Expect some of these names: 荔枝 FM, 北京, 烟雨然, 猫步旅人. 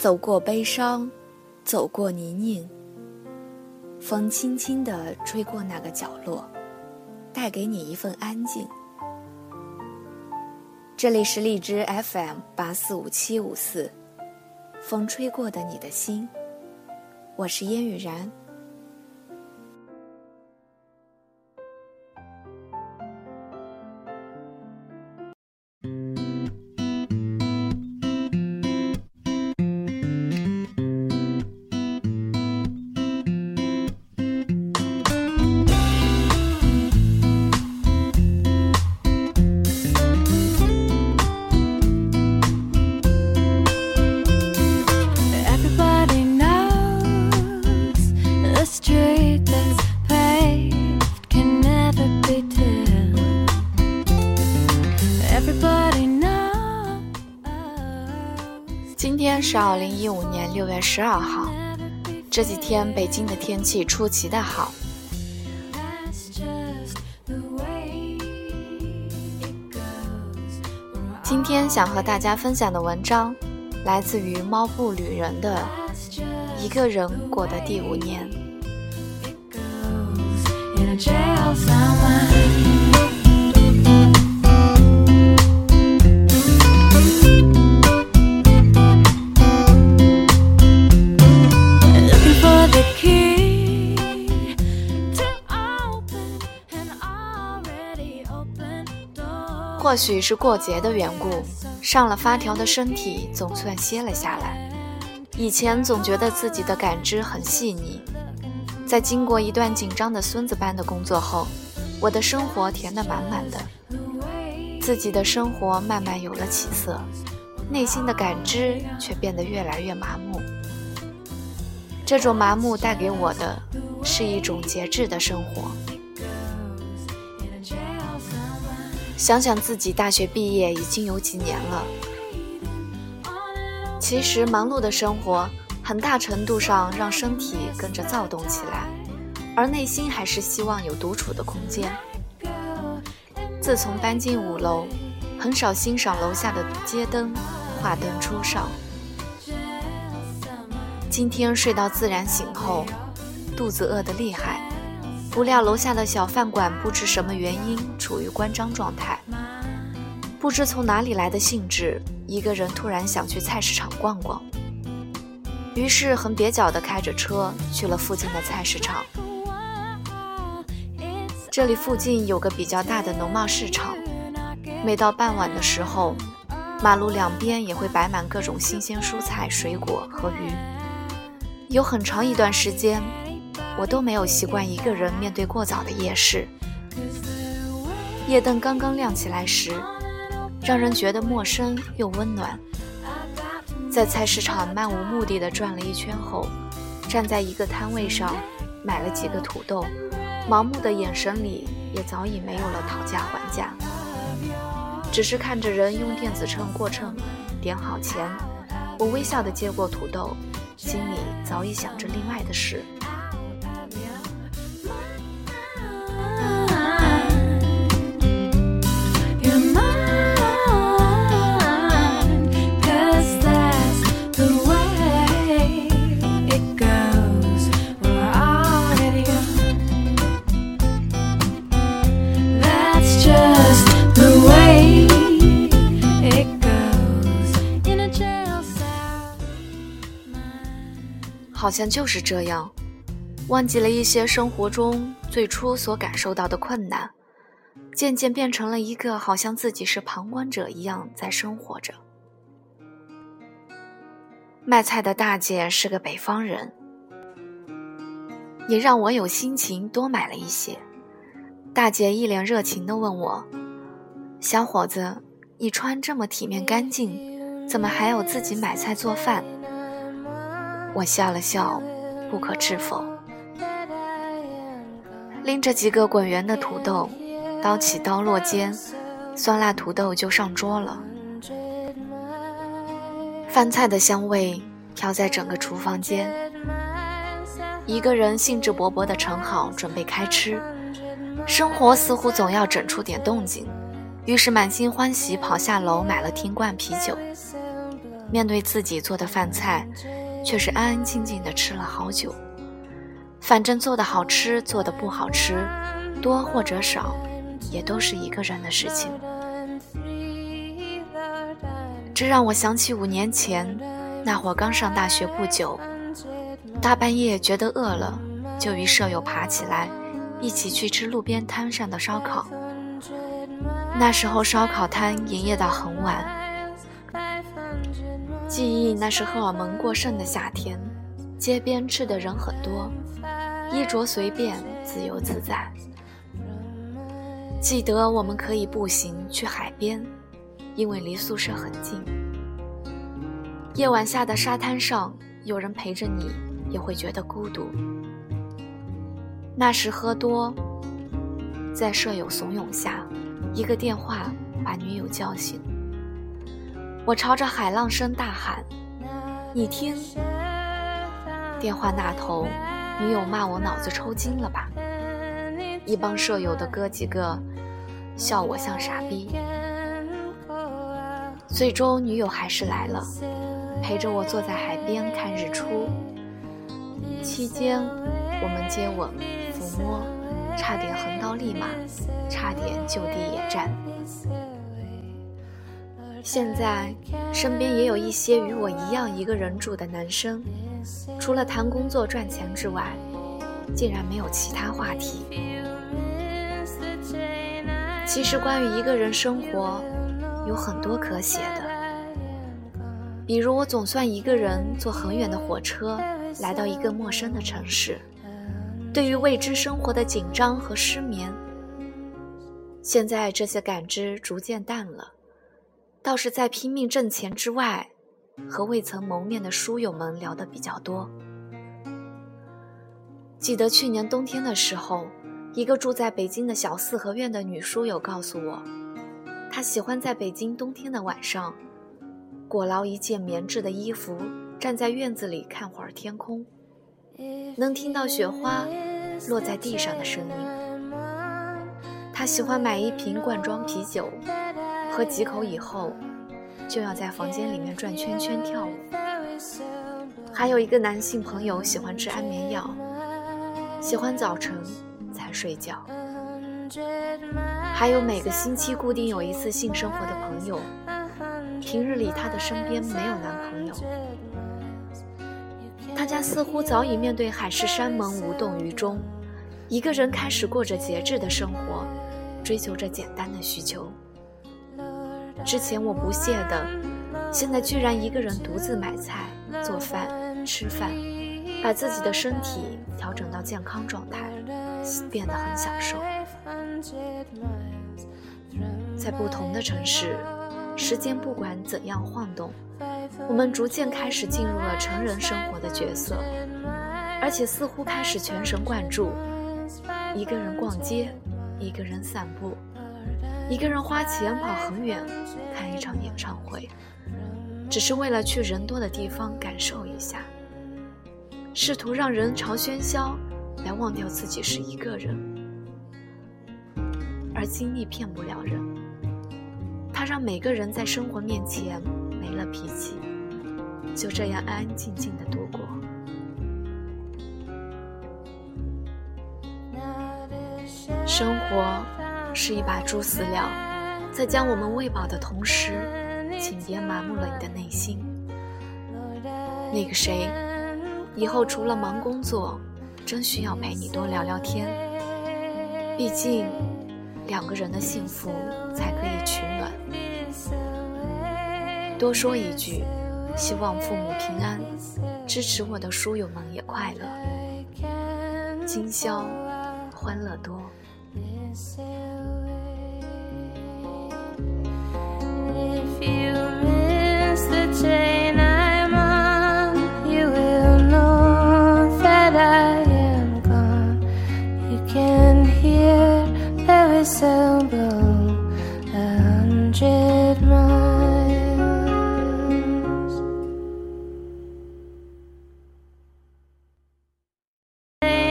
走过悲伤，走过泥泞，风轻轻地吹过那个角落，带给你一份安静。这里是荔枝 FM 845754，风吹过的你的心，我是烟雨然。今天是2015年6月12号，这几天北京的天气出奇的好。今天想和大家分享的文章来自于猫步旅人的《一个人过的第5年》。或许是过节的缘故，上了发条的身体总算歇了下来。以前总觉得自己的感知很细腻，在经过一段紧张的孙子般的工作后，我的生活填得满满的，自己的生活慢慢有了起色，内心的感知却变得越来越麻木。这种麻木带给我的是一种节制的生活。想想自己大学毕业已经有几年了，其实忙碌的生活很大程度上让身体跟着躁动起来，而内心还是希望有独处的空间。自从搬进5楼，很少欣赏楼下的街灯，花灯初上。今天睡到自然醒后，肚子饿得厉害，不料楼下的小饭馆不知什么原因处于关张状态，不知从哪里来的兴致，一个人突然想去菜市场逛逛，于是很蹩脚地开着车去了附近的菜市场。这里附近有个比较大的农贸市场，每到傍晚的时候，马路两边也会摆满各种新鲜蔬菜、水果和鱼。有很长一段时间我都没有习惯一个人面对过早的夜市，夜灯刚刚亮起来时，让人觉得陌生又温暖。在菜市场漫无目的地转了一圈后，站在一个摊位上买了几个土豆，盲目的眼神里也早已没有了讨价还价，只是看着人用电子秤过秤，点好钱，我微笑地接过土豆，心里早已想着另外的事。好像就是这样，忘记了一些生活中最初所感受到的困难，渐渐变成了一个好像自己是旁观者一样在生活着。卖菜的大姐是个北方人，也让我有心情多买了一些。大姐一脸热情地问我：“小伙子，你穿这么体面干净，怎么还有自己买菜做饭？”我笑了笑，不可置否，拎着几个滚圆的土豆，刀起刀落间，酸辣土豆就上桌了。饭菜的香味飘在整个厨房间，一个人兴致勃勃地盛好，准备开吃。生活似乎总要整出点动静，于是满心欢喜跑下楼买了听罐啤酒。面对自己做的饭菜，却是安安静静地吃了好久。反正做的好吃，做的不好吃，多或者少，也都是一个人的事情。这让我想起5年前，那会刚上大学不久，大半夜觉得饿了，就与舍友爬起来一起去吃路边摊上的烧烤。那时候烧烤摊营业到很晚，记忆那是荷尔蒙过剩的夏天，街边吃的人很多，衣着随便，自由自在。记得我们可以步行去海边，因为离宿舍很近。夜晚下的沙滩上，有人陪着你也会觉得孤独。那时喝多，在舍友怂恿下，一个电话把女友叫醒。我朝着海浪声大喊，你听。电话那头女友骂我脑子抽筋了吧，一帮舍友的哥几个笑我像傻逼。最终女友还是来了，陪着我坐在海边看日出，期间我们接吻抚摸，差点横刀立马，差点就地野战。现在身边也有一些与我一样一个人住的男生，除了谈工作赚钱之外，竟然没有其他话题。其实关于一个人生活有很多可写的，比如我总算一个人坐很远的火车来到一个陌生的城市，对于未知生活的紧张和失眠，现在这些感知逐渐淡了，倒是在拼命挣钱之外，和未曾谋面的书友们聊得比较多。记得去年冬天的时候，一个住在北京的小四合院的女书友告诉我，她喜欢在北京冬天的晚上，裹牢一件棉质的衣服，站在院子里看会儿天空，能听到雪花落在地上的声音。她喜欢买一瓶罐装啤酒，喝几口以后就要在房间里面转圈圈跳舞。还有一个男性朋友喜欢吃安眠药，喜欢早晨才睡觉。还有每个星期固定有一次性生活的朋友，平日里他的身边没有男朋友。大家似乎早已面对海誓山盟无动于衷，一个人开始过着节制的生活，追求着简单的需求。之前我不屑的，现在居然一个人独自买菜做饭吃饭，把自己的身体调整到健康状态，变得很享受。在不同的城市，时间不管怎样晃动，我们逐渐开始进入了成人生活的角色，而且似乎开始全神贯注，一个人逛街，一个人散步，一个人花钱跑很远看一场演唱会，只是为了去人多的地方感受一下，试图让人潮喧嚣来忘掉自己是一个人。而经历骗不了人，它让每个人在生活面前没了脾气，就这样安安静静地度过。生活是一把猪饲料，在将我们喂饱的同时，请别麻木了你的内心。那个谁，以后除了忙工作，真需要陪你多聊聊天，毕竟两个人的幸福才可以取暖。多说一句，希望父母平安，支持我的书友们也快乐。今宵欢乐多。